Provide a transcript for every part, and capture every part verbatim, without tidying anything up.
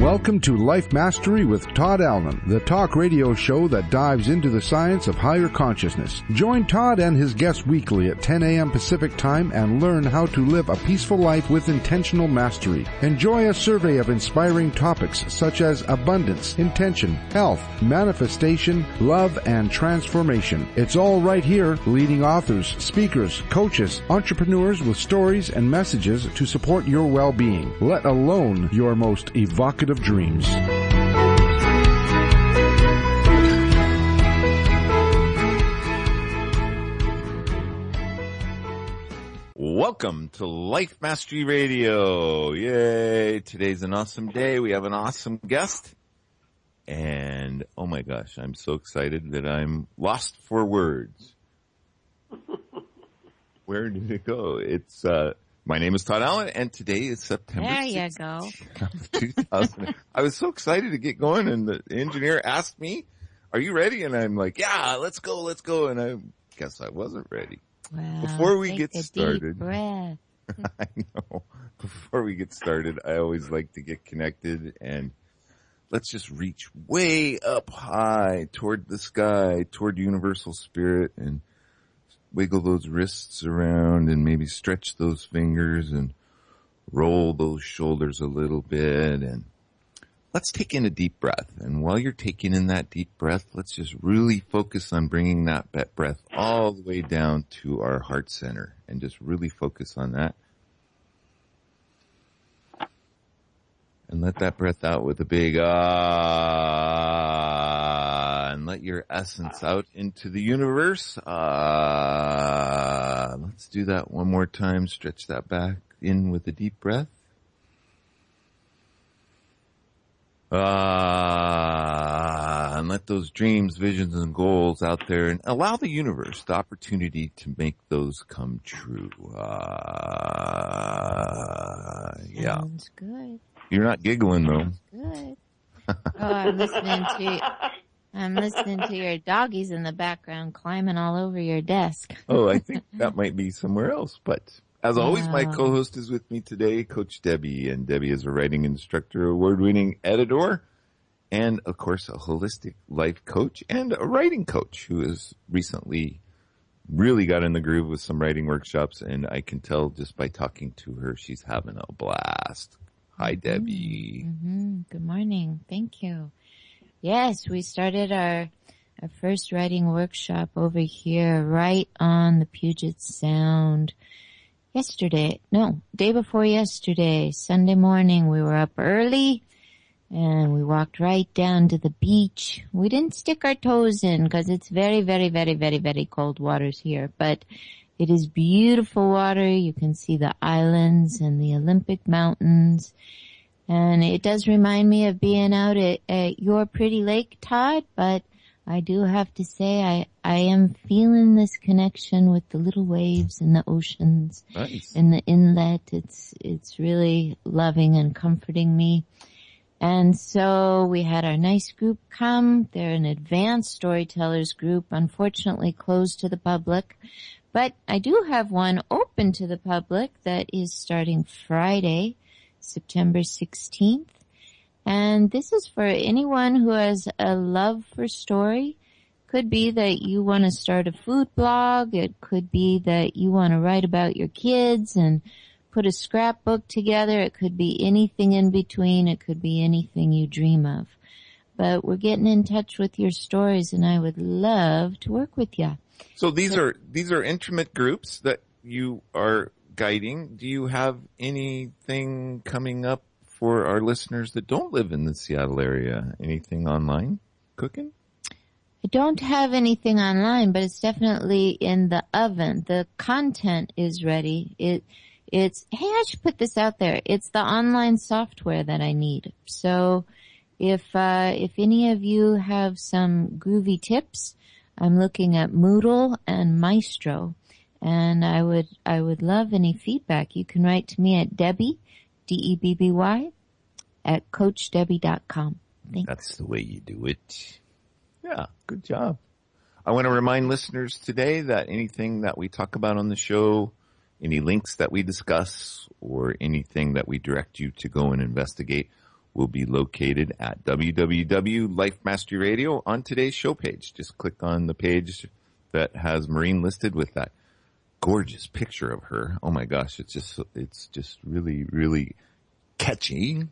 Welcome to Life Mastery with Todd Allen, the talk radio show that dives into the science of higher consciousness. Join Todd and his guests weekly at ten a.m. Pacific Time and learn how to live a peaceful life with intentional mastery. Enjoy a survey of inspiring topics such as abundance, intention, health, manifestation, love, and transformation. It's all right here. Leading authors, speakers, coaches, entrepreneurs with stories and messages to support your well-being, let alone your most evocative of dreams. Welcome to Life Mastery Radio. Yay! Today's an awesome day. We have an awesome guest. And oh my gosh, I'm so excited that I'm lost for words. Where did it go? It's, uh, my name is Todd Allen, and today is September There you go. two thousand. I was so excited to get going, and the engineer asked me, are you ready? And I'm like, yeah, let's go, let's go. And I guess I wasn't ready. Well, before we get started, I know, before we get started, I always like to get connected, and let's just reach way up high toward the sky, toward universal spirit, and wiggle those wrists around and maybe stretch those fingers and roll those shoulders a little bit. And let's take in a deep breath. And while you're taking in that deep breath, let's just really focus on bringing that breath all the way down to our heart center and just really focus on that. And let that breath out with a big ah, and let your essence out into the universe. Ah, let's do that one more time. Stretch that back in with a deep breath. Ah, and let those dreams, visions, and goals out there, and allow the universe the opportunity to make those come true. Ah, yeah. Sounds good. You're not giggling though. Good. Oh, I'm listening to I'm listening to your doggies in the background climbing all over your desk. Oh, I think that might be somewhere else. But as always, my co-host is with me today, Coach Debbie, and Debbie is a writing instructor, award-winning editor, and of course, a holistic life coach and a writing coach who has recently really got in the groove with some writing workshops. And I can tell just by talking to her, she's having a blast. Hi, Debbie. Mm-hmm. Good morning. Thank you. Yes, we started our, our first writing workshop over here right on the Puget Sound yesterday. No, day before yesterday, Sunday morning. We were up early and we walked right down to the beach. We didn't stick our toes in because it's very, very, very, very, very cold waters here, but it is beautiful water. You can see the islands and the Olympic Mountains. And it does remind me of being out at, at your pretty lake, Todd. But I do have to say I, I am feeling this connection with the little waves and the oceans. Nice. And the inlet. It's, it's really loving and comforting me. And so we had our nice group come. They're an advanced storytellers group, unfortunately closed to the public. But I do have one open to the public that is starting Friday, September sixteenth. And this is for anyone who has a love for story. Could be that you want to start a food blog. It could be that you want to write about your kids and put a scrapbook together. It could be anything in between. It could be anything you dream of. But we're getting in touch with your stories, and I would love to work with you. So these so, are these are intimate groups that you are guiding. Do you have anything coming up for our listeners that don't live in the Seattle area? Anything online cooking? I don't have anything online, but it's definitely in the oven. The content is ready. It, it's, hey, I should put this out there. It's the online software that I need. So if, uh, if any of you have some groovy tips, I'm looking at Moodle and Maestro, and I would, I would love any feedback. You can write to me at Debbie, D E B B Y, at coach debbie dot com. Thanks. That's the way you do it. Yeah, good job. I want to remind listeners today that anything that we talk about on the show, any links that we discuss, or anything that we direct you to go and investigate will be located at w w w dot life mastery radio on today's show page. Just click on the page that has Maureen listed with that gorgeous picture of her. Oh my gosh, it's just it's just really, really catchy.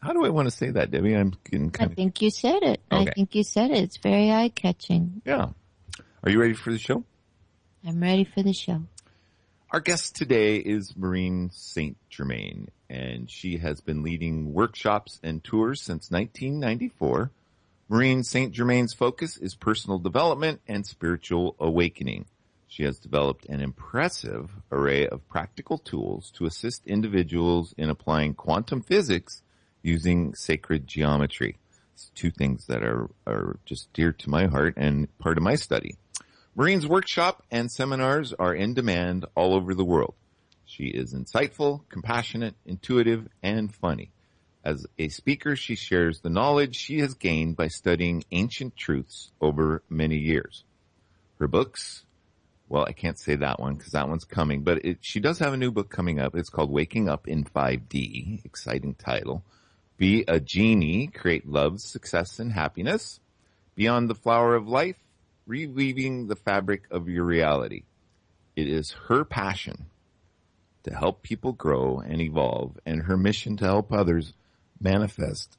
How do I want to say that, Debbie? I'm getting kind I think of... you said it. Okay. I think you said it. It's very eye-catching. Yeah. Are you ready for the show? I'm ready for the show. Our guest today is Maureen Saint Germain, and she has been leading workshops and tours since nineteen ninety-four. Maureen Saint Germain's focus is personal development and spiritual awakening. She has developed an impressive array of practical tools to assist individuals in applying quantum physics using sacred geometry. It's two things that are, are just dear to my heart and part of my study. Maureen's workshop and seminars are in demand all over the world. She is insightful, compassionate, intuitive, and funny. As a speaker, she shares the knowledge she has gained by studying ancient truths over many years. Her books, well, I can't say that one because that one's coming, but it, she does have a new book coming up. It's called Waking Up in five D, exciting title. Be a Genie, Create Love, Success, and Happiness. Beyond the Flower of Life, Reweaving the Fabric of Your Reality. It is her passion to help people grow and evolve, and her mission to help others manifest,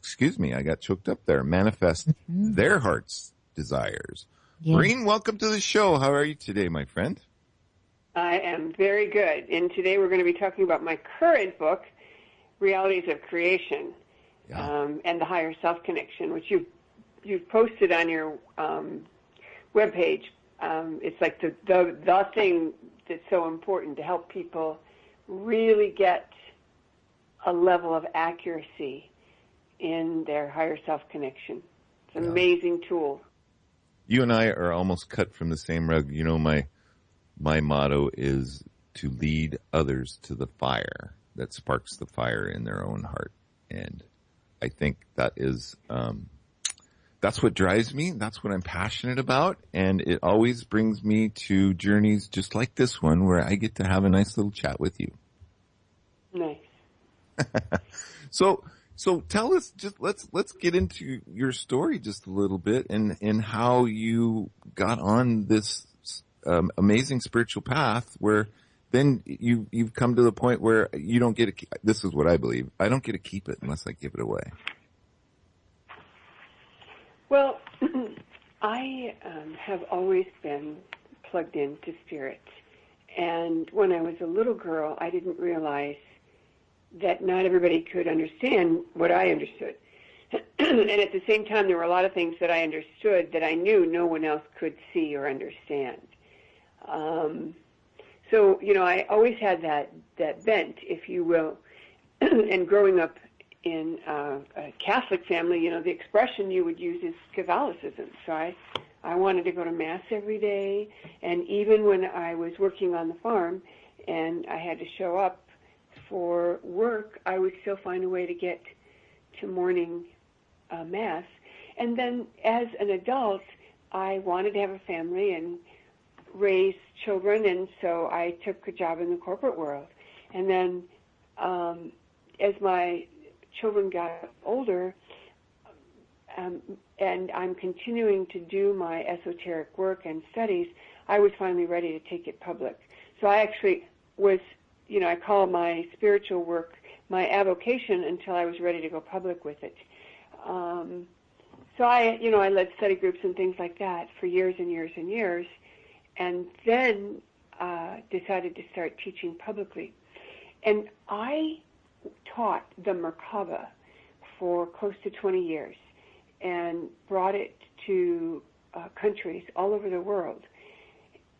excuse me, I got choked up there, manifest mm-hmm. their heart's desires. Yes. Maureen, welcome to the show. How are you today, my friend? I am very good, and today we're going to be talking about my current book, Realities of Creation, yeah. um, and the Higher Self Connection, which you've, you've posted on your um, webpage. Um, it's like the, the the thing that's so important to help people really get a level of accuracy in their higher self connection. It's an yeah. amazing tool. You and I are almost cut from the same rug. You know, my my motto is to lead others to the fire that sparks the fire in their own heart. And I think that is, um, that's what drives me. That's what I'm passionate about. And it always brings me to journeys just like this one where I get to have a nice little chat with you. Nice. so, so tell us just, let's, let's get into your story just a little bit and, and how you got on this, um, amazing spiritual path where then you, you've come to the point where you don't get to, this is what I believe, I don't get to keep it unless I give it away. Well, I um, have always been plugged into spirit. And when I was a little girl, I didn't realize that not everybody could understand what I understood. And at the same time, there were a lot of things that I understood that I knew no one else could see or understand. Um So, you know, I always had that, that bent, if you will. And growing up in uh, a Catholic family, you know, the expression you would use is Catholicism. So I, I wanted to go to Mass every day. And even when I was working on the farm and I had to show up for work, I would still find a way to get to morning uh, Mass. And then as an adult, I wanted to have a family and raise children, and so I took a job in the corporate world. And then um, as my children got older, um, and I'm continuing to do my esoteric work and studies, I was finally ready to take it public. So I actually was, you know, I call my spiritual work my avocation until I was ready to go public with it. Um, so I, you know, I led study groups and things like that for years and years and years, and then uh, decided to start teaching publicly. And I taught the Merkaba for close to twenty years and brought it to uh, countries all over the world.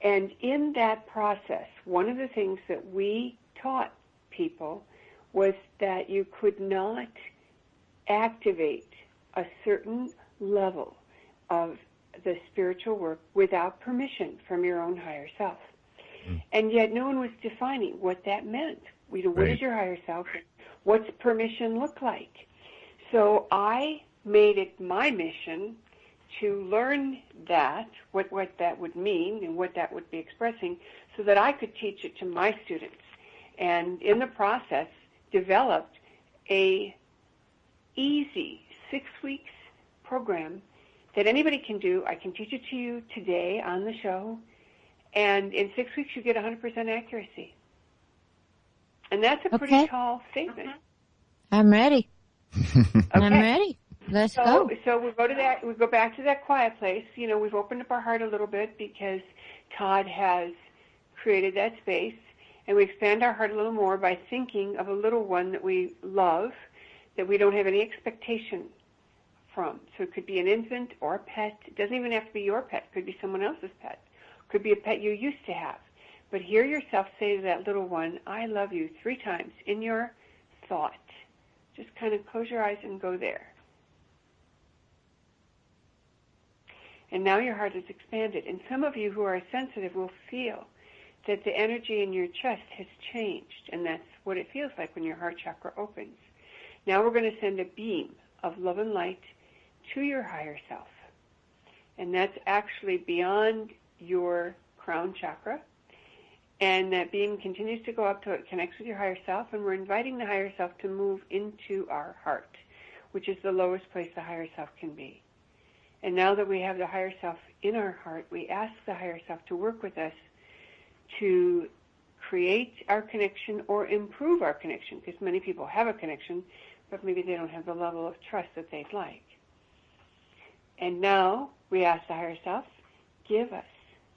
And in that process, one of the things that we taught people was that you could not activate a certain level of the spiritual work without permission from your own higher self. Mm. And yet no one was defining what that meant. You know, what right. is your higher self? What's permission look like? So I made it my mission to learn that, what, what that would mean and what that would be expressing, so that I could teach it to my students. And in the process, developed a easy six weeks program that anybody can do. I can teach it to you today on the show. And in six weeks, you get one hundred percent accuracy. And that's a pretty okay. tall statement. I'm ready. okay. I'm ready. Let's so, go. So we go to that. We go back to that quiet place. You know, we've opened up our heart a little bit because Todd has created that space, and we expand our heart a little more by thinking of a little one that we love, that we don't have any expectation from. So it could be an infant or a pet. It doesn't even have to be your pet. It could be someone else's pet. It could be a pet you used to have. But hear yourself say to that little one, "I love you," three times in your thought. Just kind of close your eyes and go there. And now your heart is expanded. And some of you who are sensitive will feel that the energy in your chest has changed, and that's what it feels like when your heart chakra opens. Now we're going to send a beam of love and light to your higher self. And that's actually beyond your crown chakra. And that beam continues to go up till it connects with your higher self, and we're inviting the higher self to move into our heart, which is the lowest place the higher self can be. And now that we have the higher self in our heart, we ask the higher self to work with us to create our connection or improve our connection, because many people have a connection, but maybe they don't have the level of trust that they'd like. And now we ask the higher self, give us,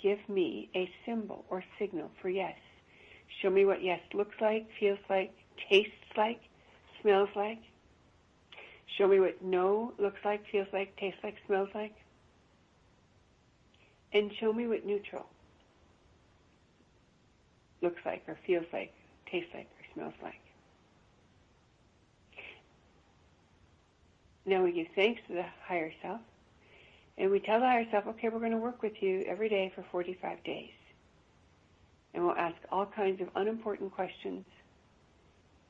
give me a symbol or signal for yes. Show me what yes looks like, feels like, tastes like, smells like. Show me what no looks like, feels like, tastes like, smells like. And show me what neutral looks like or feels like, tastes like, or smells like. Now we give thanks to the higher self. And we tell the higher self, okay, we're going to work with you every day for forty-five days. And we'll ask all kinds of unimportant questions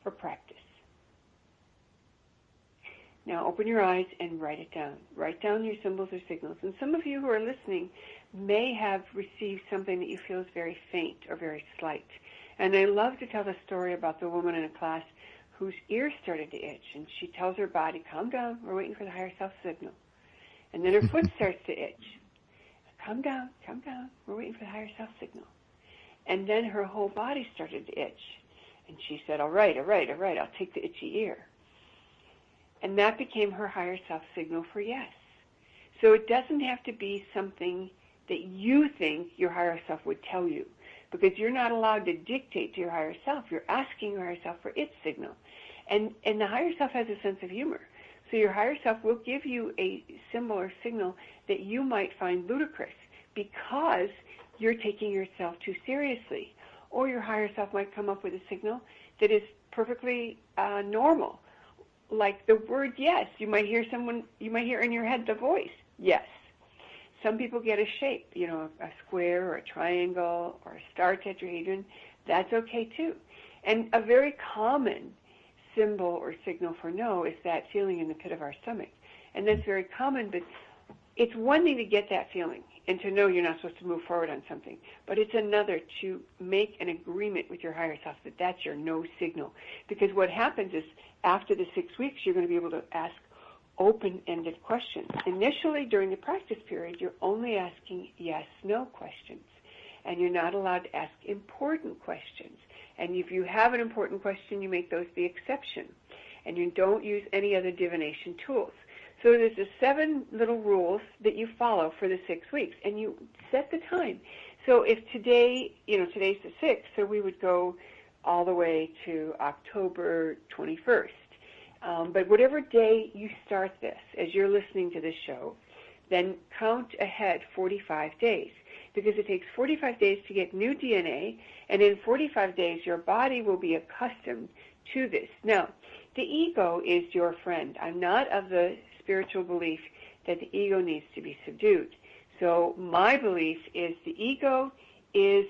for practice. Now open your eyes and write it down. Write down your symbols or signals. And some of you who are listening may have received something that you feel is very faint or very slight. And I love to tell the story about the woman in a class whose ear started to itch. And she tells her body, calm down, we're waiting for the higher self signal. And then her foot starts to itch. Calm down, calm down, we're waiting for the higher self signal. And then her whole body started to itch. And she said, all right, all right, all right, I'll take the itchy ear. And that became her higher self signal for yes. So it doesn't have to be something that you think your higher self would tell you, because you're not allowed to dictate to your higher self. You're asking your higher self for its signal. And, and the higher self has a sense of humor. So your higher self will give you a symbol or signal that you might find ludicrous because you're taking yourself too seriously. Or your higher self might come up with a signal that is perfectly uh, normal. Like the word yes, you might hear someone, you might hear in your head the voice, yes. Some people get a shape, you know, a square or a triangle or a star tetrahedron. That's okay too. And a very common symbol or signal for no is that feeling in the pit of our stomach. And that's very common, but it's one thing to get that feeling. and to know you're not supposed to move forward on something. But it's another to make an agreement with your higher self that that's your no signal. Because what happens is after the six weeks, you're going to be able to ask open-ended questions. Initially, during the practice period, you're only asking yes, no questions. And you're not allowed to ask important questions. And if you have an important question, you make those the exception. And you don't use any other divination tools. So there's the seven little rules that you follow for the six weeks, and you set the time. So if today, you know, today's the sixth, so we would go all the way to October twenty-first. Um, but whatever day you start this, as you're listening to this show, then count ahead forty-five days, because it takes forty-five days to get new D N A, and in forty-five days your body will be accustomed to this. Now, the ego is your friend. I'm not of the spiritual belief that the ego needs to be subdued. So my belief is the ego is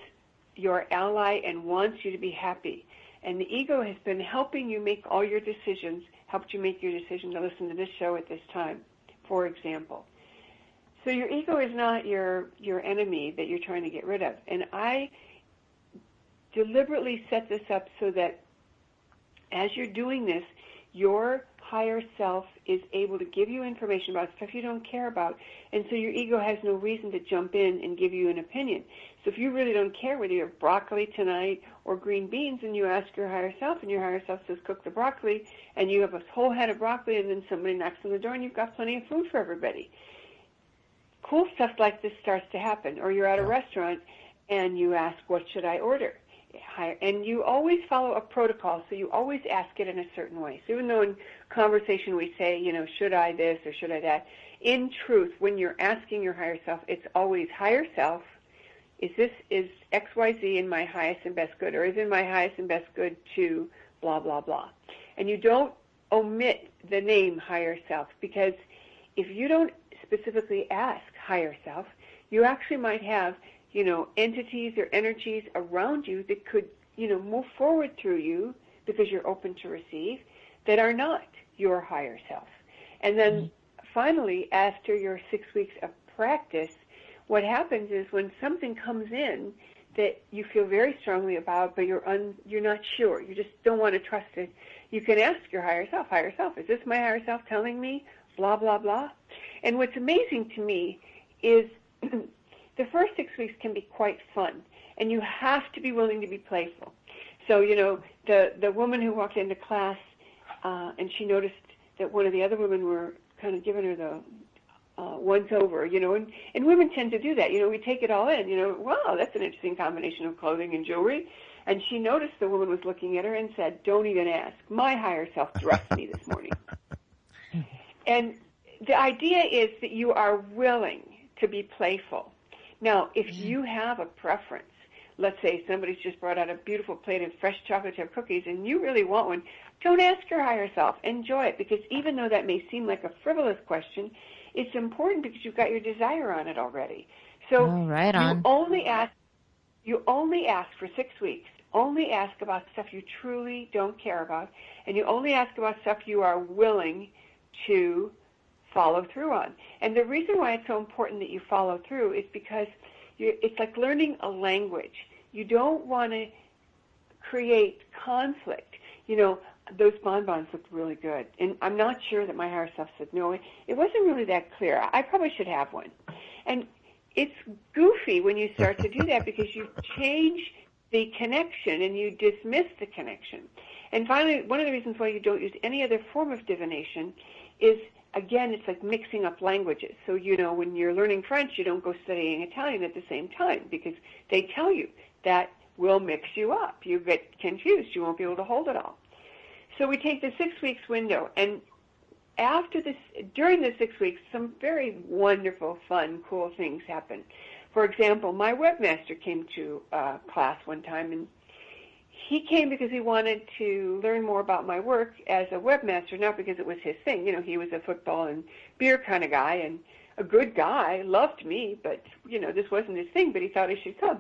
your ally and wants you to be happy. And the ego has been helping you make all your decisions, helped you make your decision to listen to this show at this time, for example. So your ego is not your, your enemy that you're trying to get rid of. And I deliberately set this up so that as you're doing this, your higher self is able to give you information about stuff you don't care about, and so your ego has no reason to jump in and give you an opinion. So if you really don't care whether you have broccoli tonight or green beans, and you ask your higher self, and your higher self says cook the broccoli, and you have a whole head of broccoli, and then somebody knocks on the door and you've got plenty of food for everybody. Cool stuff like this starts to happen. Or you're at a restaurant and you ask, what should I order? And you always follow a protocol, so you always ask it in a certain way. So even though in conversation we say, you know, should I this or should I that, in truth, when you're asking your higher self, it's always higher self, is this, is X Y Z in my highest and best good, or is in my highest and best good to blah, blah, blah. And you don't omit the name higher self, because if you don't specifically ask higher self, you actually might have, you know, entities or energies around you that could, you know, move forward through you because you're open to receive that are not your higher self. And then mm-hmm. finally, after your six weeks of practice, what happens is when something comes in that you feel very strongly about, but you're un, you're not sure, you just don't want to trust it, you can ask your higher self, higher self, is this my higher self telling me, blah, blah, blah? And what's amazing to me is the first six weeks can be quite fun, and you have to be willing to be playful. So, you know, the, the woman who walked into class, uh, and she noticed that one of the other women were kind of giving her the uh, once-over, you know, and, and women tend to do that. You know, we take it all in, you know, wow, that's an interesting combination of clothing and jewelry. And she noticed the woman was looking at her and said, don't even ask. My higher self dressed me this morning. And the idea is that you are willing to be playful. Now, if you have a preference, let's say somebody's just brought out a beautiful plate of fresh chocolate chip cookies and you really want one, don't ask your higher self. Enjoy it, because even though that may seem like a frivolous question, it's important because you've got your desire on it already. So oh, right on. You only ask, you only ask for six weeks, only ask about stuff you truly don't care about, and you only ask about stuff you are willing to follow through on. And the reason why it's so important that you follow through is because you're, it's like learning a language. You don't want to create conflict. You know, those bonbons looked really good, and I'm not sure that my higher self said no. It wasn't really that clear. I probably should have one. And it's goofy when you start to do that, because you change the connection and you dismiss the connection. And finally, one of the reasons why you don't use any other form of divination is, again, it's like mixing up languages. So, you know, when you're learning French, you don't go studying Italian at the same time, because they tell you that will mix you up. You get confused. You won't be able to hold it all. So we take the six weeks window, and after this, during the six weeks, some very wonderful, fun, cool things happen. For example, my webmaster came to uh, class one time, and he came because he wanted to learn more about my work as a webmaster, not because it was his thing. You know, he was a football and beer kind of guy and a good guy, loved me, but, you know, this wasn't his thing, but he thought I should come.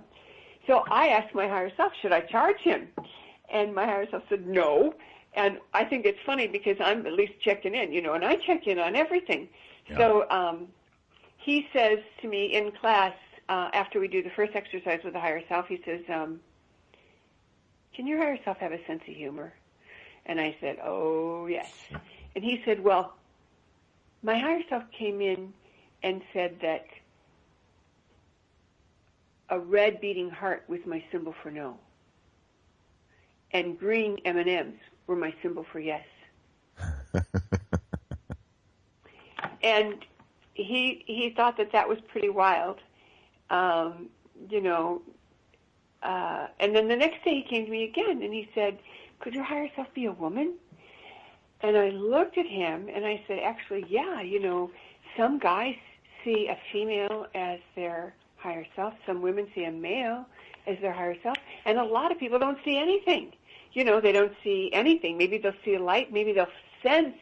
So I asked my higher self, should I charge him? And my higher self said no. And I think it's funny because I'm at least checking in, you know, and I check in on everything. Yeah. So um, he says to me in class, uh, after we do the first exercise with the higher self, he says, um, can your higher self have a sense of humor? And I said, oh, yes. And he said, well, my higher self came in and said that a red beating heart was my symbol for no, and green M and M's were my symbol for yes. And he he thought that that was pretty wild, um, you know. Uh, and then the next day he came to me again, and he said, could your higher self be a woman? And I looked at him, and I said, actually, yeah, you know, some guys see a female as their higher self. Some women see a male as their higher self. And a lot of people don't see anything. You know, they don't see anything. Maybe they'll see a light. Maybe they'll sense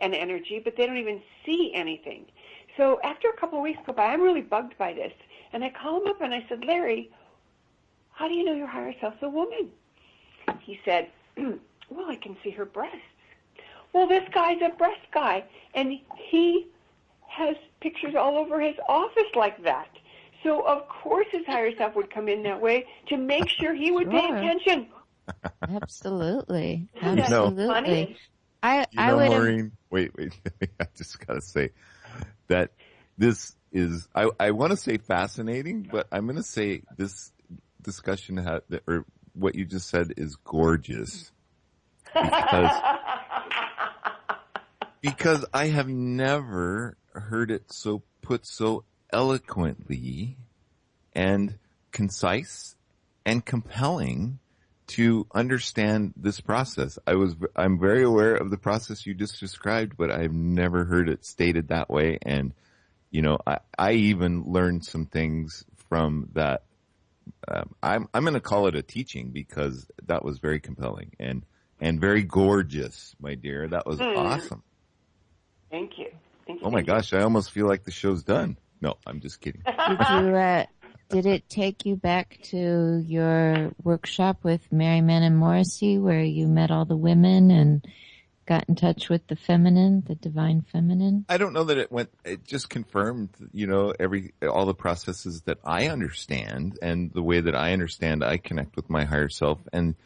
an energy, but they don't even see anything. So after a couple of weeks go by, I'm really bugged by this. And I call him up, and I said, Larry, how do you know your higher self's a woman? He said, well, I can see her breasts. Well, this guy's a breast guy, and he has pictures all over his office like that. So, of course, his higher self would come in that way to make sure he would sure. pay attention. Absolutely. Absolutely. No. Funny? I, you I know, would Maureen, wait, wait. I just got to say that this is, I, I want to say fascinating, but I'm going to say this discussion, ha- or what you just said is gorgeous. Because Because I have never heard it so put so eloquently and concise and compelling to understand this process. I was, I'm very aware of the process you just described, but I've never heard it stated that way. And, you know, I, I even learned some things from that. Um, I'm, I'm going to call it a teaching because that was very compelling and, and very gorgeous, my dear. That was mm. awesome. Thank you. Thank you. Oh my gosh, I almost feel like the show's done. No, I'm just kidding. Did you, uh, did it take you back to your workshop with Mary Manon Morrissey where you met all the women and got in touch with the feminine, the divine feminine? I don't know that it went, it just confirmed, you know, every, all the processes that I understand and the way that I understand I connect with my higher self and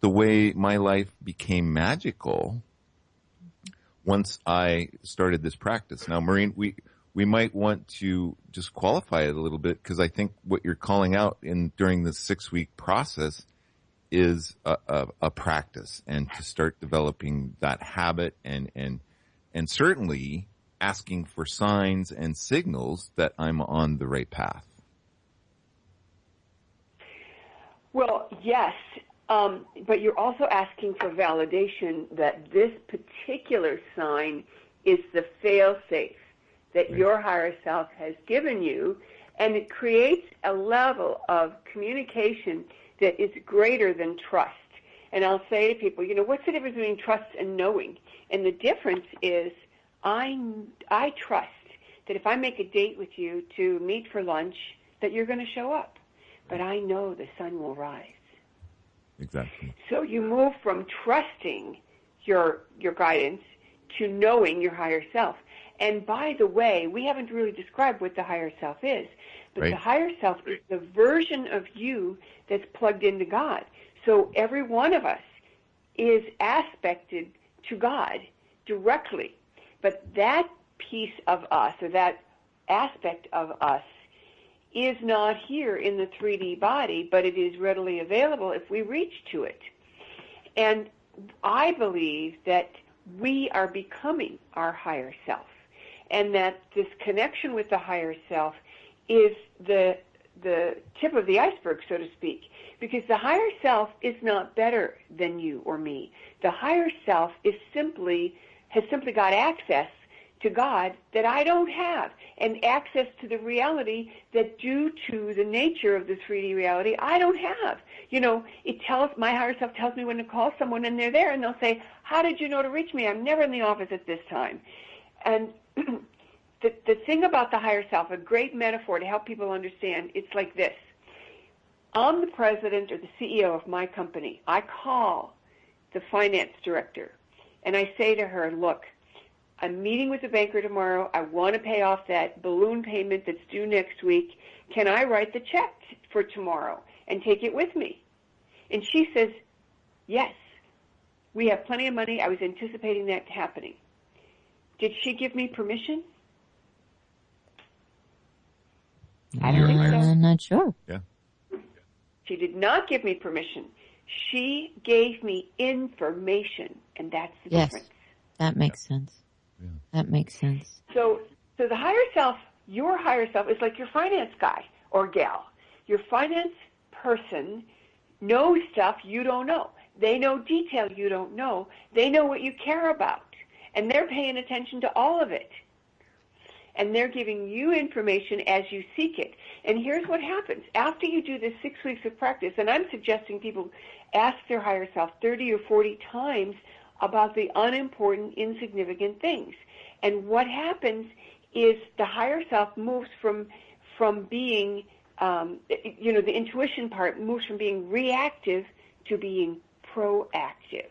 the way my life became magical once I started this practice. Now, Maureen, we, we might want to just qualify it a little bit because I think what you're calling out in during this six-week process is a, a, a practice and to start developing that habit and, and, and certainly asking for signs and signals that I'm on the right path. Well, yes. Um, but you're also asking for validation that this particular sign is the fail-safe that right. your higher self has given you, and it creates a level of communication that is greater than trust. And I'll say to people, you know, what's the difference between trust and knowing? And the difference is I, I trust that if I make a date with you to meet for lunch, that you're going to show up. But I know the sun will rise. Exactly. So you move from trusting your your guidance to knowing your higher self. And by the way, we haven't really described what the higher self is, but right. the higher self is the version of you that's plugged into God. So every one of us is aspected to God directly. But that piece of us, or that aspect of us, is not here in the three D body, but it is readily available if we reach to it. And I believe that we are becoming our higher self, and that this connection with the higher self is the the tip of the iceberg, so to speak, because the higher self is not better than you or me. The higher self is simply has simply got access to God that I don't have, and access to the reality that due to the nature of the three D reality, I don't have. You know, it tells, my higher self tells me when to call someone and they're there and they'll say, how did you know to reach me? I'm never in the office at this time. And the, the thing about the higher self, a great metaphor to help people understand, it's like this. I'm the president or the C E O of my company. I call the finance director and I say to her, look, I'm meeting with the banker tomorrow. I want to pay off that balloon payment that's due next week. Can I write the check for tomorrow and take it with me? And she says, yes, we have plenty of money. I was anticipating that happening. Did she give me permission? I don't think so. I'm not sure. Yeah. She did not give me permission. She gave me information, and that's the yes, difference. That makes yeah. sense. Yeah. That makes sense. So, so the higher self, your higher self, is like your finance guy or gal. Your finance person knows stuff you don't know. They know detail you don't know. They know what you care about, and they're paying attention to all of it. And they're giving you information as you seek it. And here's what happens. After you do this six weeks of practice, and I'm suggesting people ask their higher self thirty or forty times about the unimportant, insignificant things. And what happens is the higher self moves from from being, um, you know, the intuition part moves from being reactive to being proactive.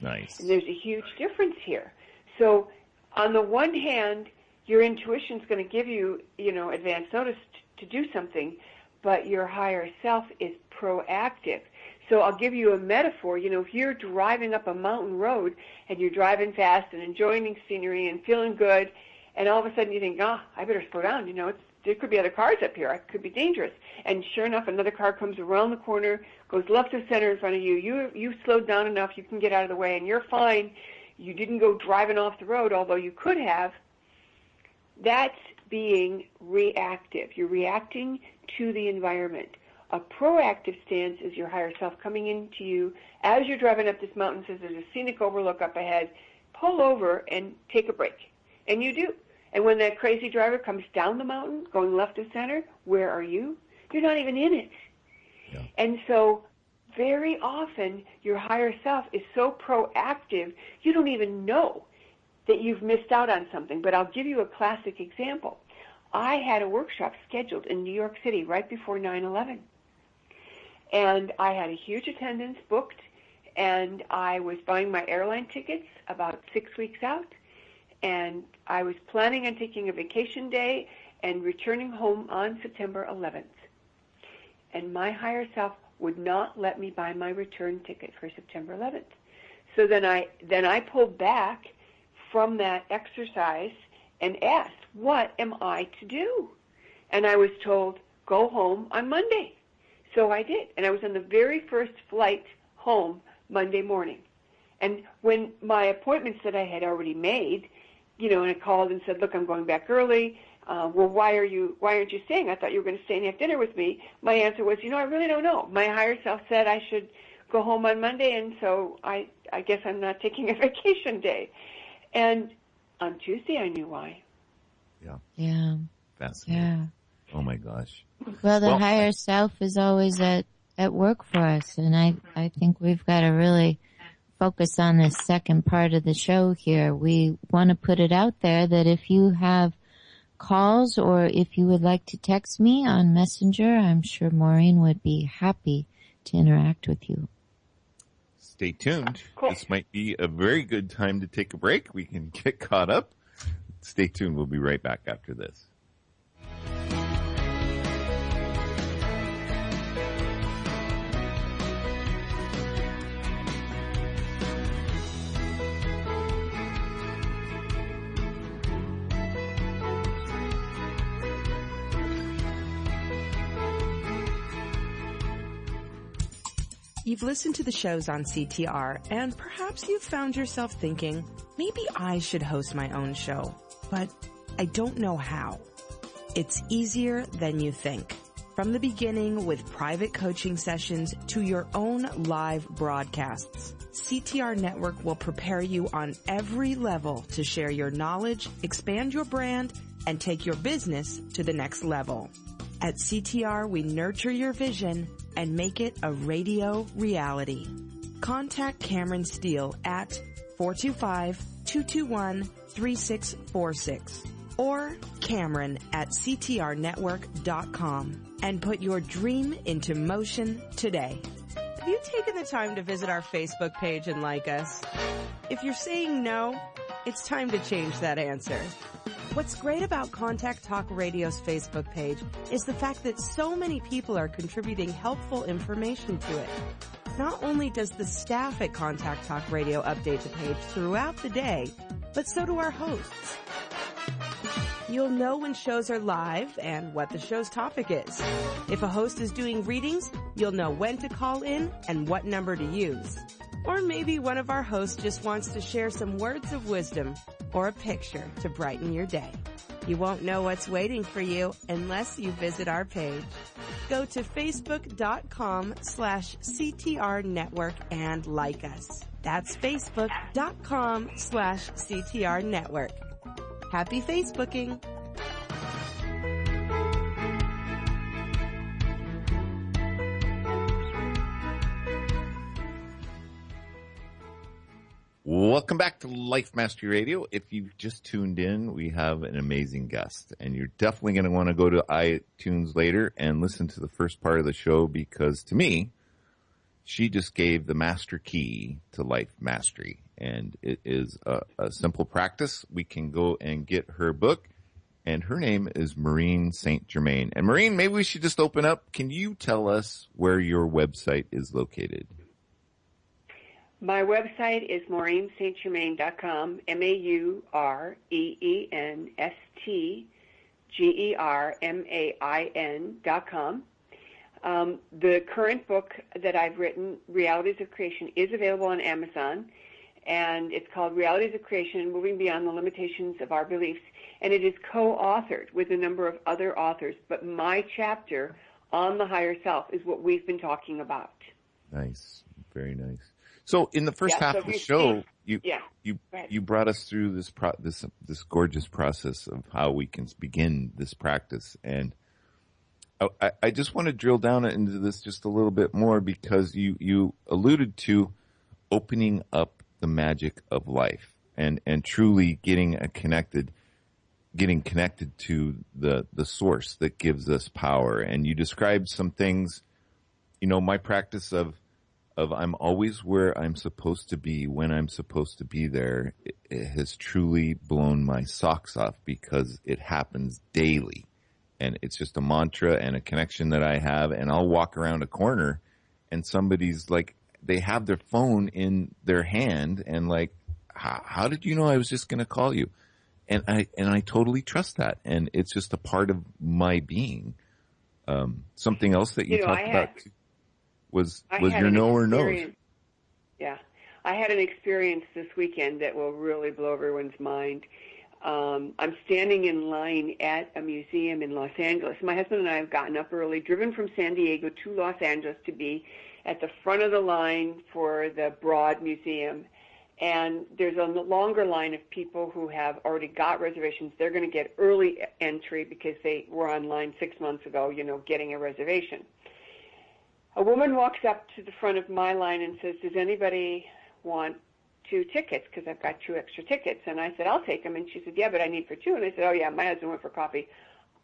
Nice. And there's a huge difference here. So on the one hand, your intuition's going to give you, you know, advance notice t- to do something, but your higher self is proactive. So I'll give you a metaphor. You know, if you're driving up a mountain road and you're driving fast and enjoying scenery and feeling good, and all of a sudden you think, ah, oh, I better slow down. You know, it's, there could be other cars up here. It could be dangerous. And sure enough, another car comes around the corner, goes left or center in front of you. You you slowed down enough, you can get out of the way, and you're fine. You didn't go driving off the road, although you could have. That's being reactive. You're reacting to the environment. A proactive stance is your higher self coming into you as you're driving up this mountain, says there's a scenic overlook up ahead, pull over and take a break. And you do. And when that crazy driver comes down the mountain, going left to center, where are you? You're not even in it. Yeah. And so very often your higher self is so proactive, you don't even know that you've missed out on something. But I'll give you a classic example. I had a workshop scheduled in New York City right before nine eleven. And I had a huge attendance booked, and I was buying my airline tickets about six weeks out, and I was planning on taking a vacation day and returning home on September eleventh. And my higher self would not let me buy my return ticket for September eleventh. So then I then I pulled back from that exercise and asked, what am I to do? And I was told, go home on Monday. So I did. And I was on the very first flight home Monday morning. And when my appointments that I had already made, you know, and I called and said, look, I'm going back early. Uh, well, why are you, why aren't you staying? I thought you were going to stay and have dinner with me. My answer was, you know, I really don't know. My higher self said I should go home on Monday, and so I, I guess I'm not taking a vacation day. And on Tuesday, I knew why. Yeah. Yeah. Fascinating. Yeah. Oh, my gosh. Well, the well, higher I... self is always at, at work for us. And I, I think we've got to really focus on this second part of the show here. We want to put it out there that if you have calls or if you would like to text me on Messenger, I'm sure Maureen would be happy to interact with you. Stay tuned. Cool. This might be a very good time to take a break. We can get caught up. Stay tuned. We'll be right back after this. You've listened to the shows on C T R, and perhaps you've found yourself thinking, maybe I should host my own show, but I don't know how. It's easier than you think. From the beginning with private coaching sessions to your own live broadcasts, C T R Network will prepare you on every level to share your knowledge, expand your brand, and take your business to the next level. At C T R, we nurture your vision and make it a radio reality. Contact Cameron Steele at four two five, two two one, three six four six or Cameron at C T R network dot com and put your dream into motion today. Have you taken the time to visit our Facebook page and like us? If you're saying no, It's time to change that answer. What's great about Contact Talk Radio's Facebook page is the fact that so many people are contributing helpful information to it. Not only does the staff at Contact Talk Radio update the page throughout the day, but so do our hosts. You'll know when shows are live and what the show's topic is. If a host is doing readings, you'll know when to call in and what number to use. Or maybe one of our hosts just wants to share some words of wisdom or a picture to brighten your day. You won't know what's waiting for you unless you visit our page. Go to facebook.com slash CTR Network and like us. That's facebook.com slash CTR Network. Happy Facebooking! Welcome back to Life Mastery Radio. If you've just tuned in, we have an amazing guest. And you're definitely going to want to go to iTunes later and listen to the first part of the show because, to me, she just gave the master key to life mastery. And it is a, a simple practice. We can go and get her book. And her name is Maureen Saint Germain. And, Maureen, maybe we should just open up. Can you tell us where your website is located? My website is maureen st germain dot com, M A U R E E N S T G E R M A I N dot com. Um, the current book that I've written, Realities of Creation, is available on Amazon, and it's called Realities of Creation, Moving Beyond the Limitations of Our Beliefs, and it is co-authored with a number of other authors, but my chapter on the higher self is what we've been talking about. Nice. Very nice. So in the first yeah, half so of the show, you yeah. you you brought us through this pro, this this gorgeous process of how we can begin this practice, and I, I just want to drill down into this just a little bit more because you, you alluded to opening up the magic of life and, and truly getting a connected getting connected to the the source that gives us power. And you described some things, you know, my practice of. Of I'm always where I'm supposed to be when I'm supposed to be there, it, it has truly blown my socks off because it happens daily. And it's just a mantra and a connection that I have. And I'll walk around a corner and somebody's like, they have their phone in their hand and like, how did you know I was just going to call you? And I, and I totally trust that. And it's just a part of my being. Um, something else that you, you know, talked about too. Was, was your no or no? Yeah. I had an experience this weekend that will really blow everyone's mind. Um, I'm standing in line at a museum in Los Angeles. My husband and I have gotten up early, driven from San Diego to Los Angeles to be at the front of the line for the Broad Museum. And there's a longer line of people who have already got reservations. They're going to get early entry because they were online six months ago, you know, getting a reservation. A woman walks up to the front of my line and says, does anybody want two tickets? Because I've got two extra tickets. And I said, I'll take them. And she said, yeah, but I need for two. And I said, oh, yeah, my husband went for coffee.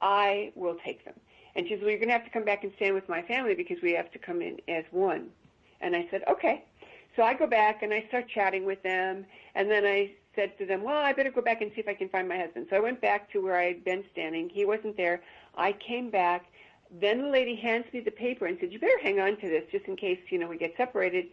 I will take them. And she said, well, you're going to have to come back and stand with my family because we have to come in as one. And I said, okay. So I go back and I start chatting with them. And then I said to them, well, I better go back and see if I can find my husband. So I went back to where I had been standing. He wasn't there. I came back. Then the lady hands me the paper and said, you better hang on to this just in case, you know, we get separated.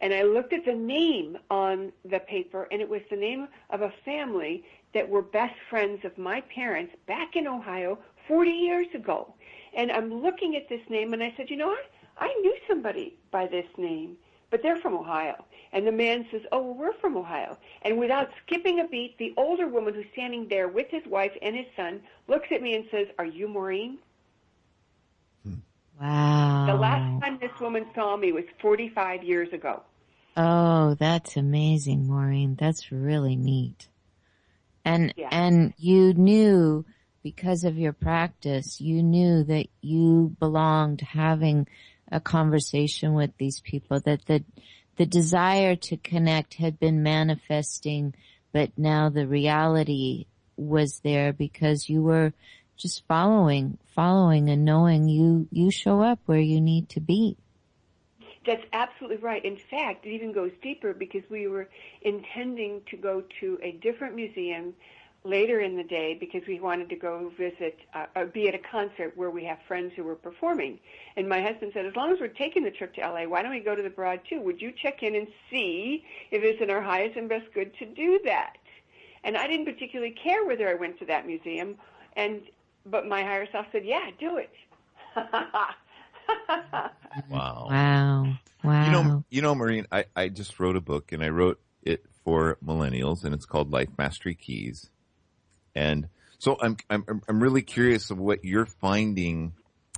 And I looked at the name on the paper, and it was the name of a family that were best friends of my parents back in Ohio forty years ago. And I'm looking at this name, and I said, you know what? I knew somebody by this name, but they're from Ohio. And the man says, oh, well, we're from Ohio. And without skipping a beat, the older woman who's standing there with his wife and his son looks at me and says, are you Maureen? Wow. The last time this woman saw me was forty-five years ago. Oh, that's amazing, Maureen. That's really neat. And yeah. and you knew because of your practice, you knew that you belonged having a conversation with these people, that the the desire to connect had been manifesting, but now the reality was there because you were just following, following and knowing you, you show up where you need to be. That's absolutely right. In fact, it even goes deeper because we were intending to go to a different museum later in the day because we wanted to go visit, uh, or be at a concert where we have friends who were performing. And my husband said, as long as we're taking the trip to L A, why don't we go to the Broad too? Would you check in and see if it's in our highest and best good to do that? And I didn't particularly care whether I went to that museum, and but my higher self said, yeah, do it. Wow. Wow. Wow. You know, you know, Maureen, I, I just wrote a book, and I wrote it for millennials, and it's called Life Mastery Keys. And so I'm, I'm, I'm really curious of what you're finding.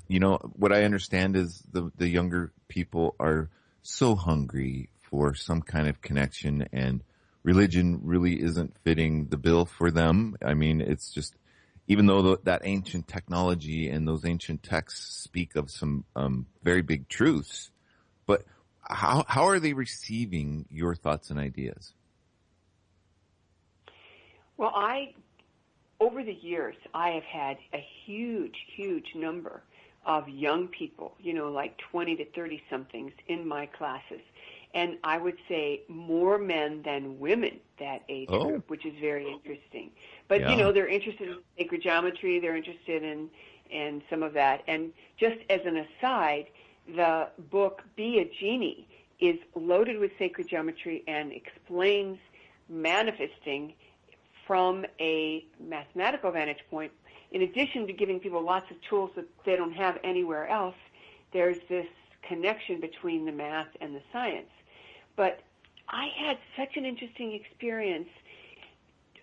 You know, what I understand is the, the younger people are so hungry for some kind of connection, and religion really isn't fitting the bill for them. I mean, it's just, even though the, that ancient technology and those ancient texts speak of some, um, very big truths, but how, how are they receiving your thoughts and ideas? Well, I, over the years, I have had a huge, huge number of young people, you know, like twenty to thirty somethings in my classes. And I would say more men than women that age oh. group, which is very interesting. But, yeah. you know, they're interested in sacred geometry. They're interested in, in some of that. And just as an aside, the book Be a Genie is loaded with sacred geometry and explains manifesting from a mathematical vantage point. In addition to giving people lots of tools that they don't have anywhere else, there's this connection between the math and the science. But I had such an interesting experience.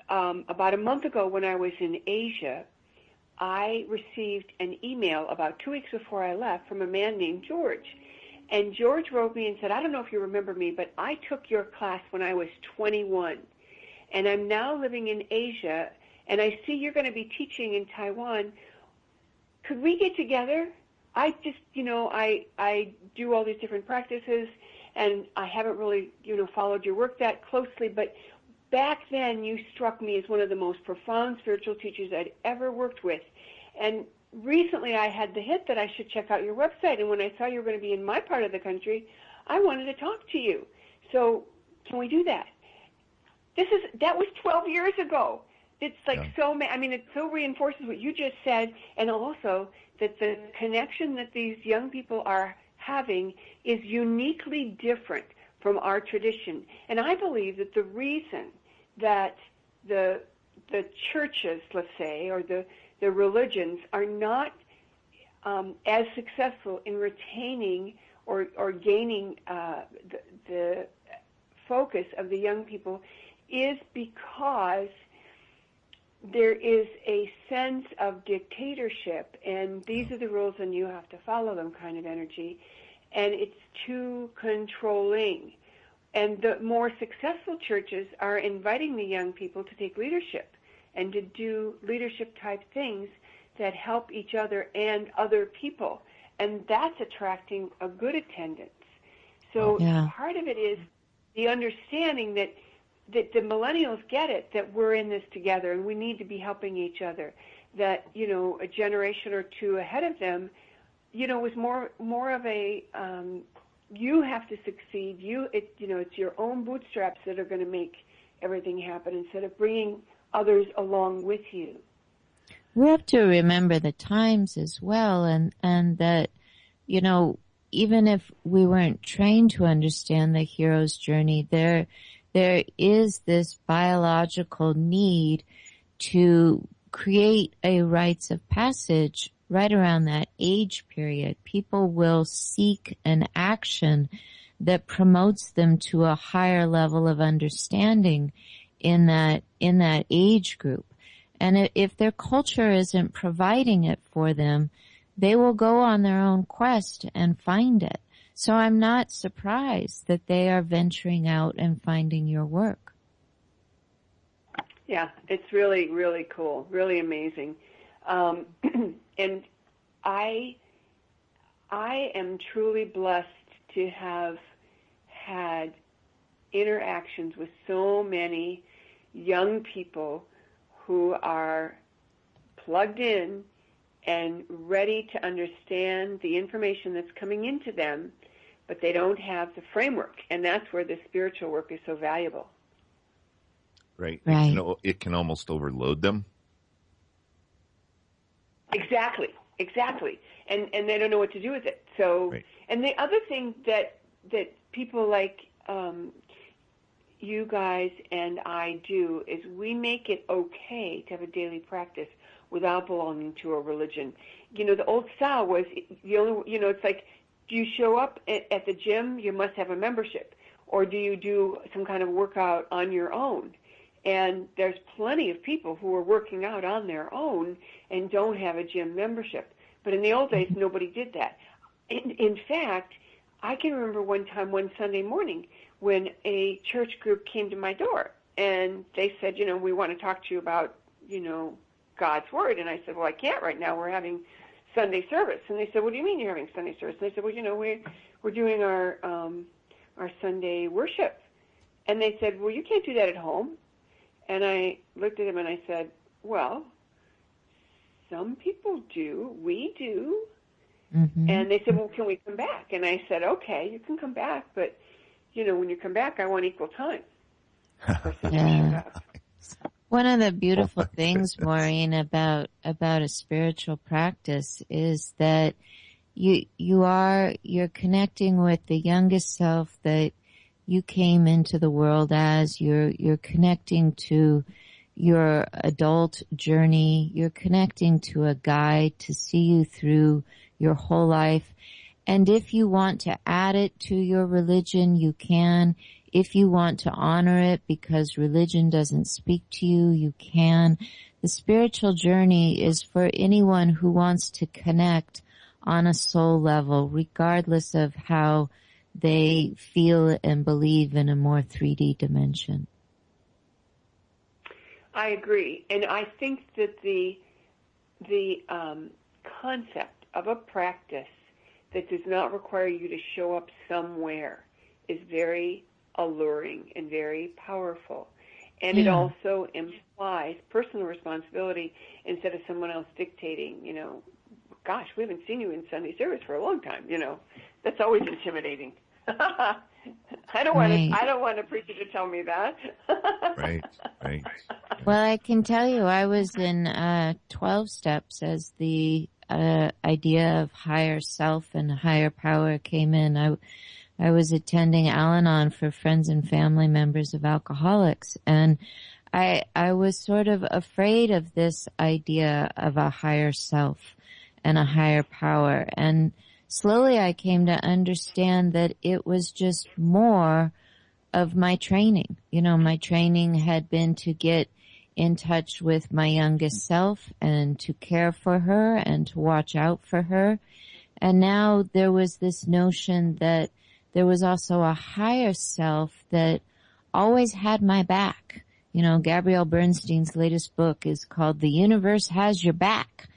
Um, about a month ago when I was in Asia, I received an email about two weeks before I left from a man named George. And George wrote me and said, I don't know if you remember me, but I took your class when I was twenty-one. And I'm now living in Asia, and I see you're going to be teaching in Taiwan. Could we get together? I just, you know, I I do all these different practices, and I haven't really, you know, followed your work that closely, but back then you struck me as one of the most profound spiritual teachers I'd ever worked with. And recently I had the hit that I should check out your website, and when I saw you were going to be in my part of the country, I wanted to talk to you. So can we do that? This is, that was twelve years ago. It's like yeah. so, I mean, it so reinforces what you just said, and also that the connection that these young people are having is uniquely different from our tradition. And I believe that the reason that the the churches, let's say, or the, the religions are not um, as successful in retaining or, or gaining uh, the, the focus of the young people is because there is a sense of dictatorship, and these are the rules and you have to follow them kind of energy, and it's too controlling. And the more successful churches are inviting the young people to take leadership and to do leadership type things that help each other and other people, and that's attracting a good attendance. So yeah. part of it is the understanding that that the millennials get it, that we're in this together and we need to be helping each other, that, you know, a generation or two ahead of them, you know, was more more of a, um, you have to succeed, you, it, you know, it's your own bootstraps that are going to make everything happen instead of bringing others along with you. We have to remember the times as well, and, and that, you know, even if we weren't trained to understand the hero's journey, there There is this biological need to create a rites of passage right around that age period. People will seek an action that promotes them to a higher level of understanding in that, in that age group. And if their culture isn't providing it for them, they will go on their own quest and find it. So I'm not surprised that they are venturing out and finding your work. Yeah, it's really, really cool, really amazing. Um, and I I am truly blessed to have had interactions with so many young people who are plugged in and ready to understand the information that's coming into them, but they don't have the framework. And that's where the spiritual work is so valuable. Right. Right. You know, it can almost overload them. Exactly. Exactly. And and they don't know what to do with it. So, right. And the other thing that that people like um, you guys and I do is we make it okay to have a daily practice without belonging to a religion. You know, the old style was, the only, you know, it's like, do you show up at, at the gym? You must have a membership. Or do you do some kind of workout on your own? And there's plenty of people who are working out on their own and don't have a gym membership. But in the old days, nobody did that. In, in fact, I can remember one time, one Sunday morning, when a church group came to my door. And they said, you know, we want to talk to you about, you know, God's Word. And I said, well, I can't right now. We're having Sunday service. And they said, what do you mean you're having Sunday service? And I said, well, you know, we're, we're doing our, um, our Sunday worship. And they said, well, you can't do that at home. And I looked at him and I said, well, some people do. We do. Mm-hmm. And they said, well, can we come back? And I said, okay, you can come back. But, you know, when you come back, I want equal time. Yeah. One of the beautiful oh things, goodness. Maureen, about about a spiritual practice is that you you are you're connecting with the youngest self that you came into the world as. You're you're connecting to your adult journey. You're connecting to a guide to see you through your whole life. And if you want to add it to your religion, you can. If you want to honor it because religion doesn't speak to you, you can. The spiritual journey is for anyone who wants to connect on a soul level, regardless of how they feel and believe in a more three D dimension. I agree. And I think that the the um, concept of a practice that does not require you to show up somewhere is very alluring and very powerful. And yeah. It also implies personal responsibility instead of someone else dictating, you know, gosh, we haven't seen you in Sunday service for a long time, you know. That's always intimidating. I don't want right. to, I don't want a preacher to tell me that. Right, right. Well, I can tell you, I was in uh, twelve steps as the uh, idea of higher self and higher power came in. I, I was attending Al-Anon for friends and family members of alcoholics, and I I was sort of afraid of this idea of a higher self and a higher power. And slowly I came to understand that it was just more of my training. You know, my training had been to get in touch with my youngest self and to care for her and to watch out for her. And now there was this notion that there was also a higher self that always had my back. You know, Gabrielle Bernstein's latest book is called The Universe Has Your Back.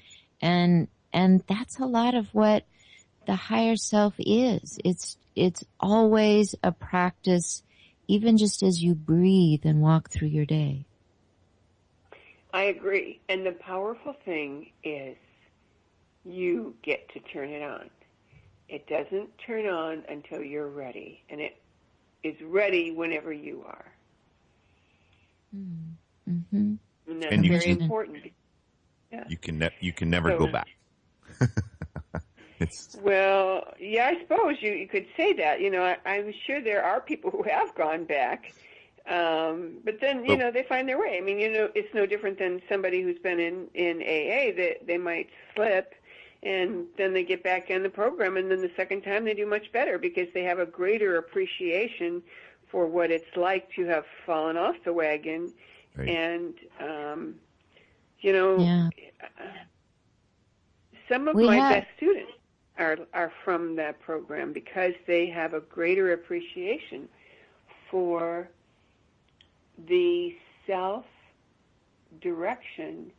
And, and that's a lot of what the higher self is. It's, it's always a practice, even just as you breathe and walk through your day. I agree. And the powerful thing is you get to turn it on. It doesn't turn on until you're ready, and it is ready whenever you are. Mm-hmm. And that's and very can, important. Yeah. You can ne- you can never so, go back. It's... Well, yeah, I suppose you, you could say that. You know, I, I'm sure there are people who have gone back, um, but then you but, know they find their way. I mean, you know, it's no different than somebody who's been in in A A that they, they might slip. And then they get back in the program, and then the second time they do much better because they have a greater appreciation for what it's like to have fallen off the wagon. Right. And, um, you know, yeah. some of we my have. best students are, are from that program because they have a greater appreciation for the self-direction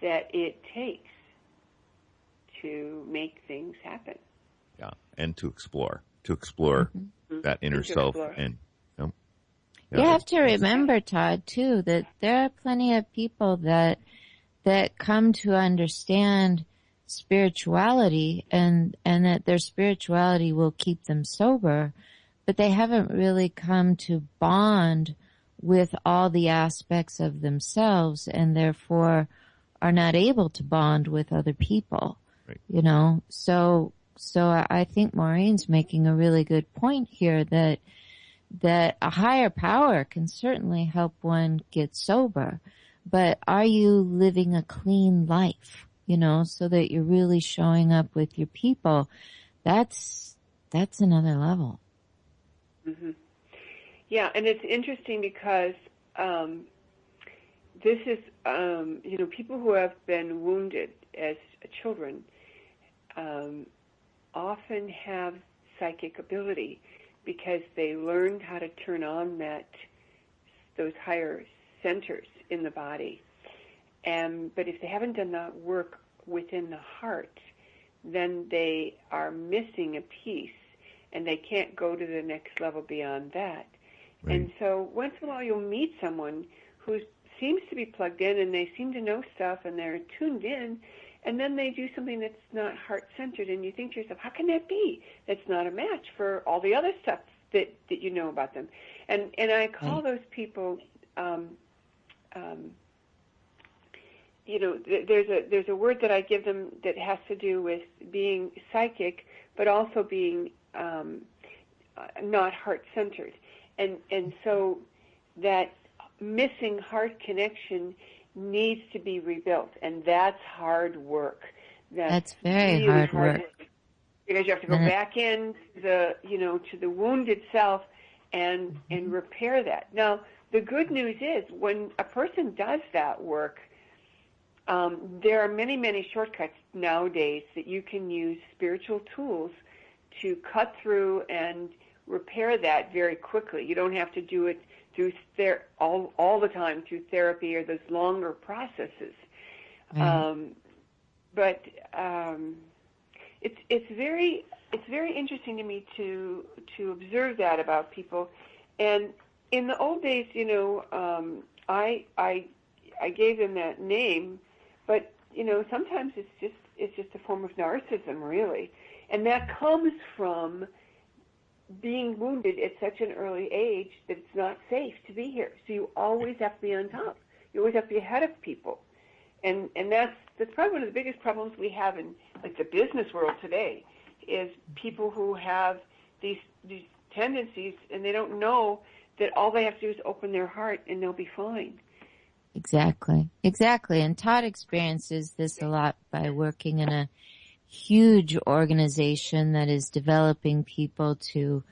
that it takes to make things happen. Yeah, and to explore, to explore mm-hmm. that inner self. Explore. And you, know, you, know, you have to remember, Todd, too, that there are plenty of people that that come to understand spirituality and, and that their spirituality will keep them sober, but they haven't really come to bond with all the aspects of themselves and therefore are not able to bond with other people, right. you know. So so I think Maureen's making a really good point here that that a higher power can certainly help one get sober, but are you living a clean life, you know, so that you're really showing up with your people? That's that's another level. Mm-hmm. Yeah, and it's interesting because um, this is, um, you know, people who have been wounded as children um, often have psychic ability because they learned how to turn on that those higher centers in the body. And but if they haven't done that work within the heart, then they are missing a piece and they can't go to the next level beyond that. Right. And so once in a while you'll meet someone who seems to be plugged in and they seem to know stuff and they're tuned in, and then they do something that's not heart-centered, and you think to yourself, how can that be? That's not a match for all the other stuff that, that you know about them. And and I call those people, um, um, you know, th- there's a there's a word that I give them that has to do with being psychic, but also being um, not heart-centered. And and so that missing heart connection needs to be rebuilt, and that's hard work. That's, that's very really hard, hard work. work because you have to go back in the you know to the wounded self and mm-hmm. and repair that. Now the good news is when a person does that work, um, there are many many shortcuts nowadays that you can use spiritual tools to cut through and repair that very quickly. You don't have to do it through ther- all all the time through therapy or those longer processes. Mm-hmm. Um, but um, it's it's very it's very interesting to me to to observe that about people. And in the old days, you know, um, I I I gave them that name, but you know, sometimes it's just it's just a form of narcissism, really, and that comes from being wounded at such an early age that it's not safe to be here. So you always have to be on top. You always have to be ahead of people. And and that's that's probably one of the biggest problems we have in like the business world today is people who have these these tendencies and they don't know that all they have to do is open their heart and they'll be fine. Exactly. Exactly. And Todd experiences this a lot by working in a huge organization that is developing people to,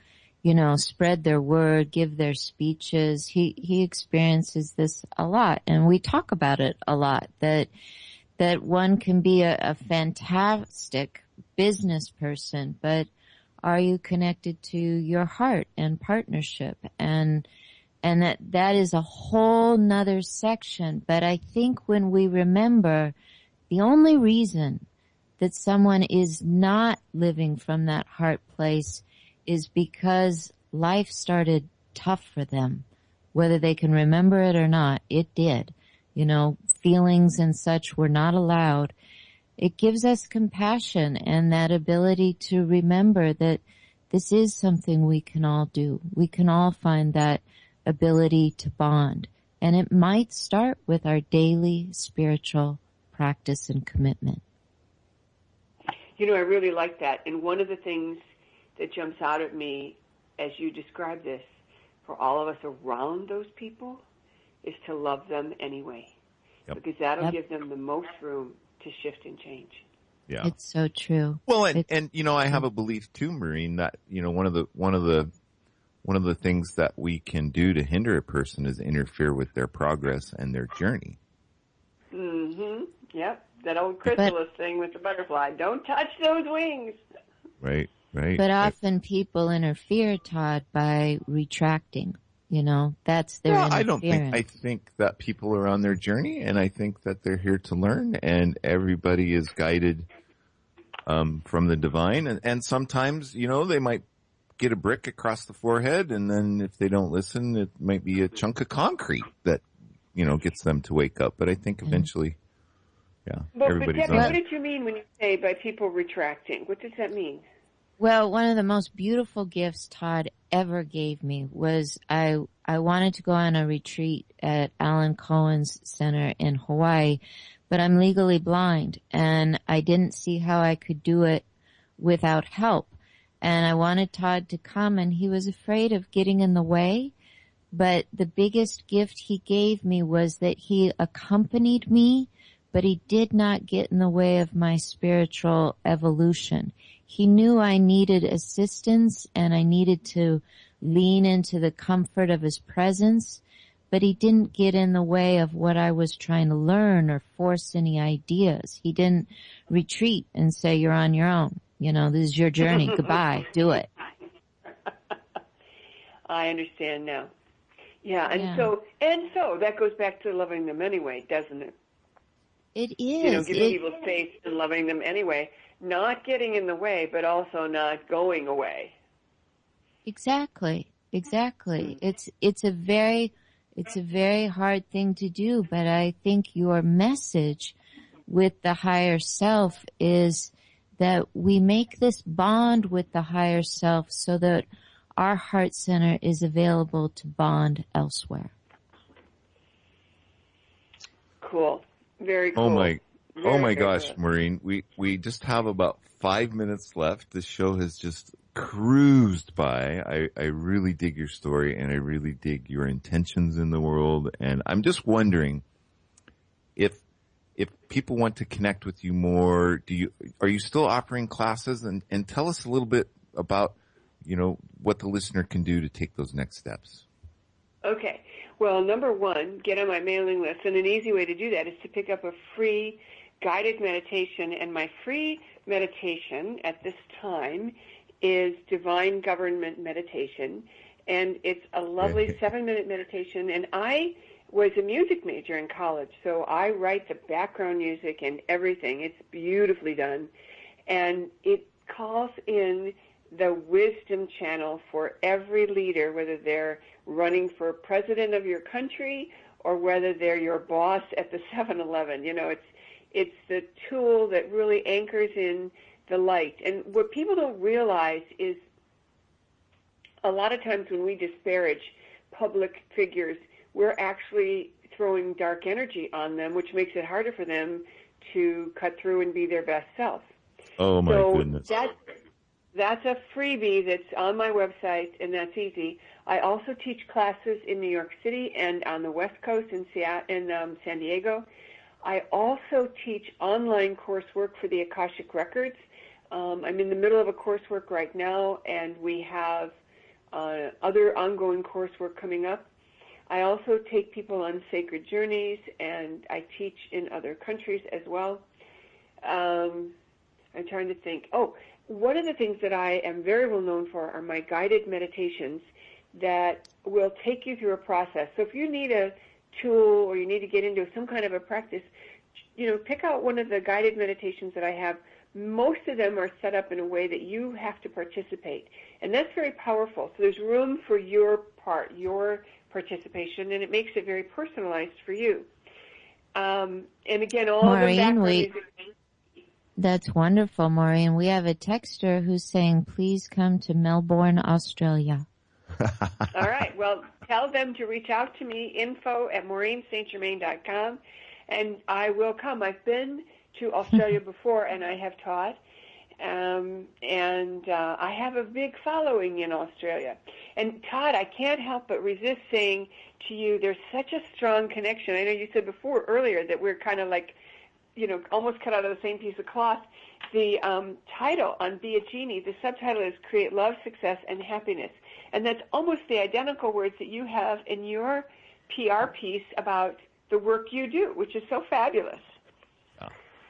you know, spread their word, give their speeches. He, he experiences this a lot, and we talk about it a lot, that, that one can be a, a fantastic business person, but are you connected to your heart and partnership? And, and that, that is a whole nother section. But I think when we remember the only reason that someone is not living from that heart place is because life started tough for them, whether they can remember it or not. It did. You know, feelings and such were not allowed. It gives us compassion and that ability to remember that this is something we can all do. We can all find that ability to bond. And it might start with our daily spiritual practice and commitment. You know, I really like that. And one of the things that jumps out at me as you describe this for all of us around those people is to love them anyway. Yep. Because that'll yep. give them the most room to shift and change. Yeah. It's so true. Well, and, and you know, I have a belief too, Maureen, that, you know, one of the one of the one of the things that we can do to hinder a person is interfere with their progress and their journey. Mm-hmm. Yep. That old chrysalis but, thing with the butterfly. Don't touch those wings. Right, right. But right. often people interfere, Todd, by retracting. You know, that's their no, interference. I don't think, I think that people are on their journey, and I think that they're here to learn, and everybody is guided um, from the divine. And, and sometimes, you know, they might get a brick across the forehead, and then if they don't listen, it might be a chunk of concrete that, you know, gets them to wake up. But I think eventually... Yeah. But, but Debbie, what did you mean when you say by people retracting? What does that mean? Well, one of the most beautiful gifts Todd ever gave me was I I wanted to go on a retreat at Alan Cohen's Center in Hawaii, but I'm legally blind, and I didn't see how I could do it without help. And I wanted Todd to come, and he was afraid of getting in the way. But the biggest gift he gave me was that he accompanied me, but he did not get in the way of my spiritual evolution. He knew I needed assistance and I needed to lean into the comfort of his presence, but he didn't get in the way of what I was trying to learn or force any ideas. He didn't retreat and say, you're on your own. You know, this is your journey. Goodbye. Do it. I understand now. Yeah, and yeah. so and so that goes back to loving them anyway, doesn't it? It is. You know, giving it people is. Space and loving them anyway, not getting in the way, but also not going away. Exactly, exactly. Mm-hmm. It's it's a very it's a very hard thing to do, but I think your message with the higher self is that we make this bond with the higher self so that our heart center is available to bond elsewhere. Cool. Very cool. Oh my, very, oh my gosh, good. Maureen. We, we just have about five minutes left. This show has just cruised by. I, I really dig your story and I really dig your intentions in the world. And I'm just wondering if, if people want to connect with you more, do you, are you still offering classes? And, and tell us a little bit about, you know, what the listener can do to take those next steps. Okay. Well, number one, get on my mailing list. And an easy way to do that is to pick up a free guided meditation. And my free meditation at this time is Divine Government Meditation. And it's a lovely seven-minute meditation. And I was a music major in college, so I write the background music and everything. It's beautifully done. And it calls in the wisdom channel for every leader, whether they're running for president of your country or whether they're your boss at the seven eleven. You know, it's it's the tool that really anchors in the light. And what people don't realize is a lot of times when we disparage public figures, we're actually throwing dark energy on them, which makes it harder for them to cut through and be their best self. Oh, my so goodness. That's That's a freebie that's on my website, and that's easy. I also teach classes in New York City and on the West Coast in Seattle, in um, San Diego. I also teach online coursework for the Akashic Records. Um, I'm in the middle of a coursework right now, and we have uh, other ongoing coursework coming up. I also take people on sacred journeys, and I teach in other countries as well. Um, I'm trying to think. Oh. One of the things that I am very well known for are my guided meditations that will take you through a process. So if you need a tool or you need to get into some kind of a practice, you know, pick out one of the guided meditations that I have. Most of them are set up in a way that you have to participate. And that's very powerful. So there's room for your part, your participation, and it makes it very personalized for you. Um, and again, all Maureen, the background music. That's wonderful, Maureen. We have a texter who's saying, please come to Melbourne, Australia. All right. Well, tell them to reach out to me, info at maureen st germain dot com, and I will come. I've been to Australia before, and I have taught, um, and uh, I have a big following in Australia. And, Todd, I can't help but resist saying to you there's such a strong connection. I know you said before earlier that we're kind of like, you know, almost cut out of the same piece of cloth. The um, title on Be a Genie, the subtitle is Create Love, Success, and Happiness. And that's almost the identical words that you have in your P R piece about the work you do, which is so fabulous. Yeah,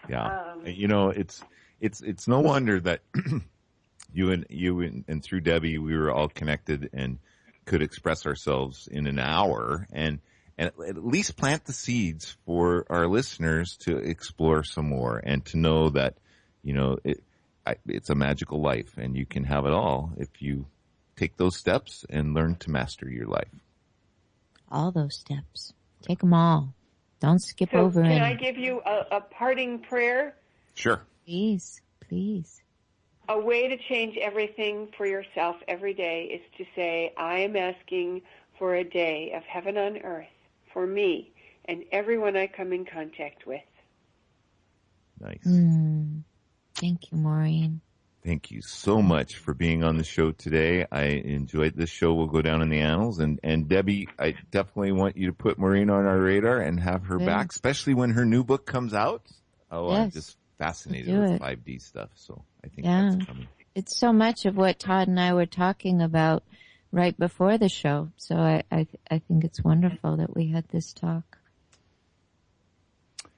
yeah. Um, you know, it's it's it's no wonder that you and you and, and through Debbie, we were all connected and could express ourselves in an hour. And And at least plant the seeds for our listeners to explore some more and to know that, you know, it, it's a magical life and you can have it all if you take those steps and learn to master your life. All those steps. Take them all. Don't skip so over. Can any. I give you a, a parting prayer? Sure. Please, please. A way to change everything for yourself every day is to say, I am asking for a day of heaven on earth for me and everyone I come in contact with. Nice. Mm. Thank you, Maureen. Thank you so much for being on the show today. I enjoyed this show. We'll go down in the annals. And, and Debbie, I definitely want you to put Maureen on our radar and have her Good. back, especially when her new book comes out. Oh, yes. I'm just fascinated with it. five D stuff. So I think yeah. that's coming. It's so much of what Todd and I were talking about right before the show. So I, I, I think it's wonderful that we had this talk.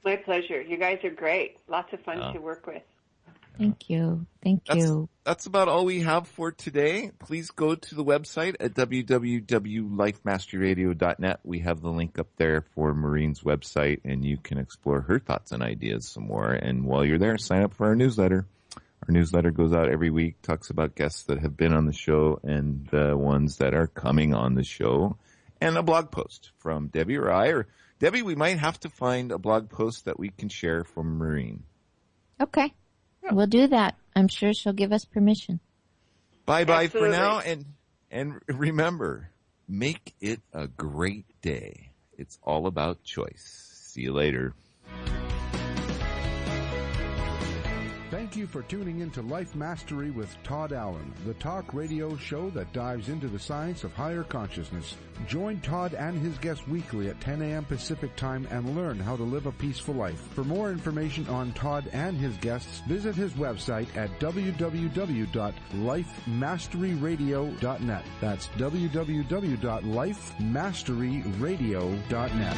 My pleasure. You guys are great. Lots of fun uh, to work with. Thank you. Thank that's, you. That's about all we have for today. Please go to the website at w w w dot life mastery radio dot net. We have the link up there for Maureen's website, and you can explore her thoughts and ideas some more. And while you're there, sign up for our newsletter. Our newsletter goes out every week, talks about guests that have been on the show and the ones that are coming on the show, and a blog post from Debbie or I. Or Debbie, we might have to find a blog post that we can share from Maureen. Okay. Yeah. We'll do that. I'm sure she'll give us permission. Bye-bye Absolutely. for now. And and remember, make it a great day. It's all about choice. See you later. Thank you for tuning into Life Mastery with Todd Allen, the talk radio show that dives into the science of higher consciousness. Join Todd and his guests weekly at ten a.m. Pacific Time and learn how to live a peaceful life. For more information on Todd and his guests, visit his website at w w w dot life mastery radio dot net. That's w w w dot life mastery radio dot net.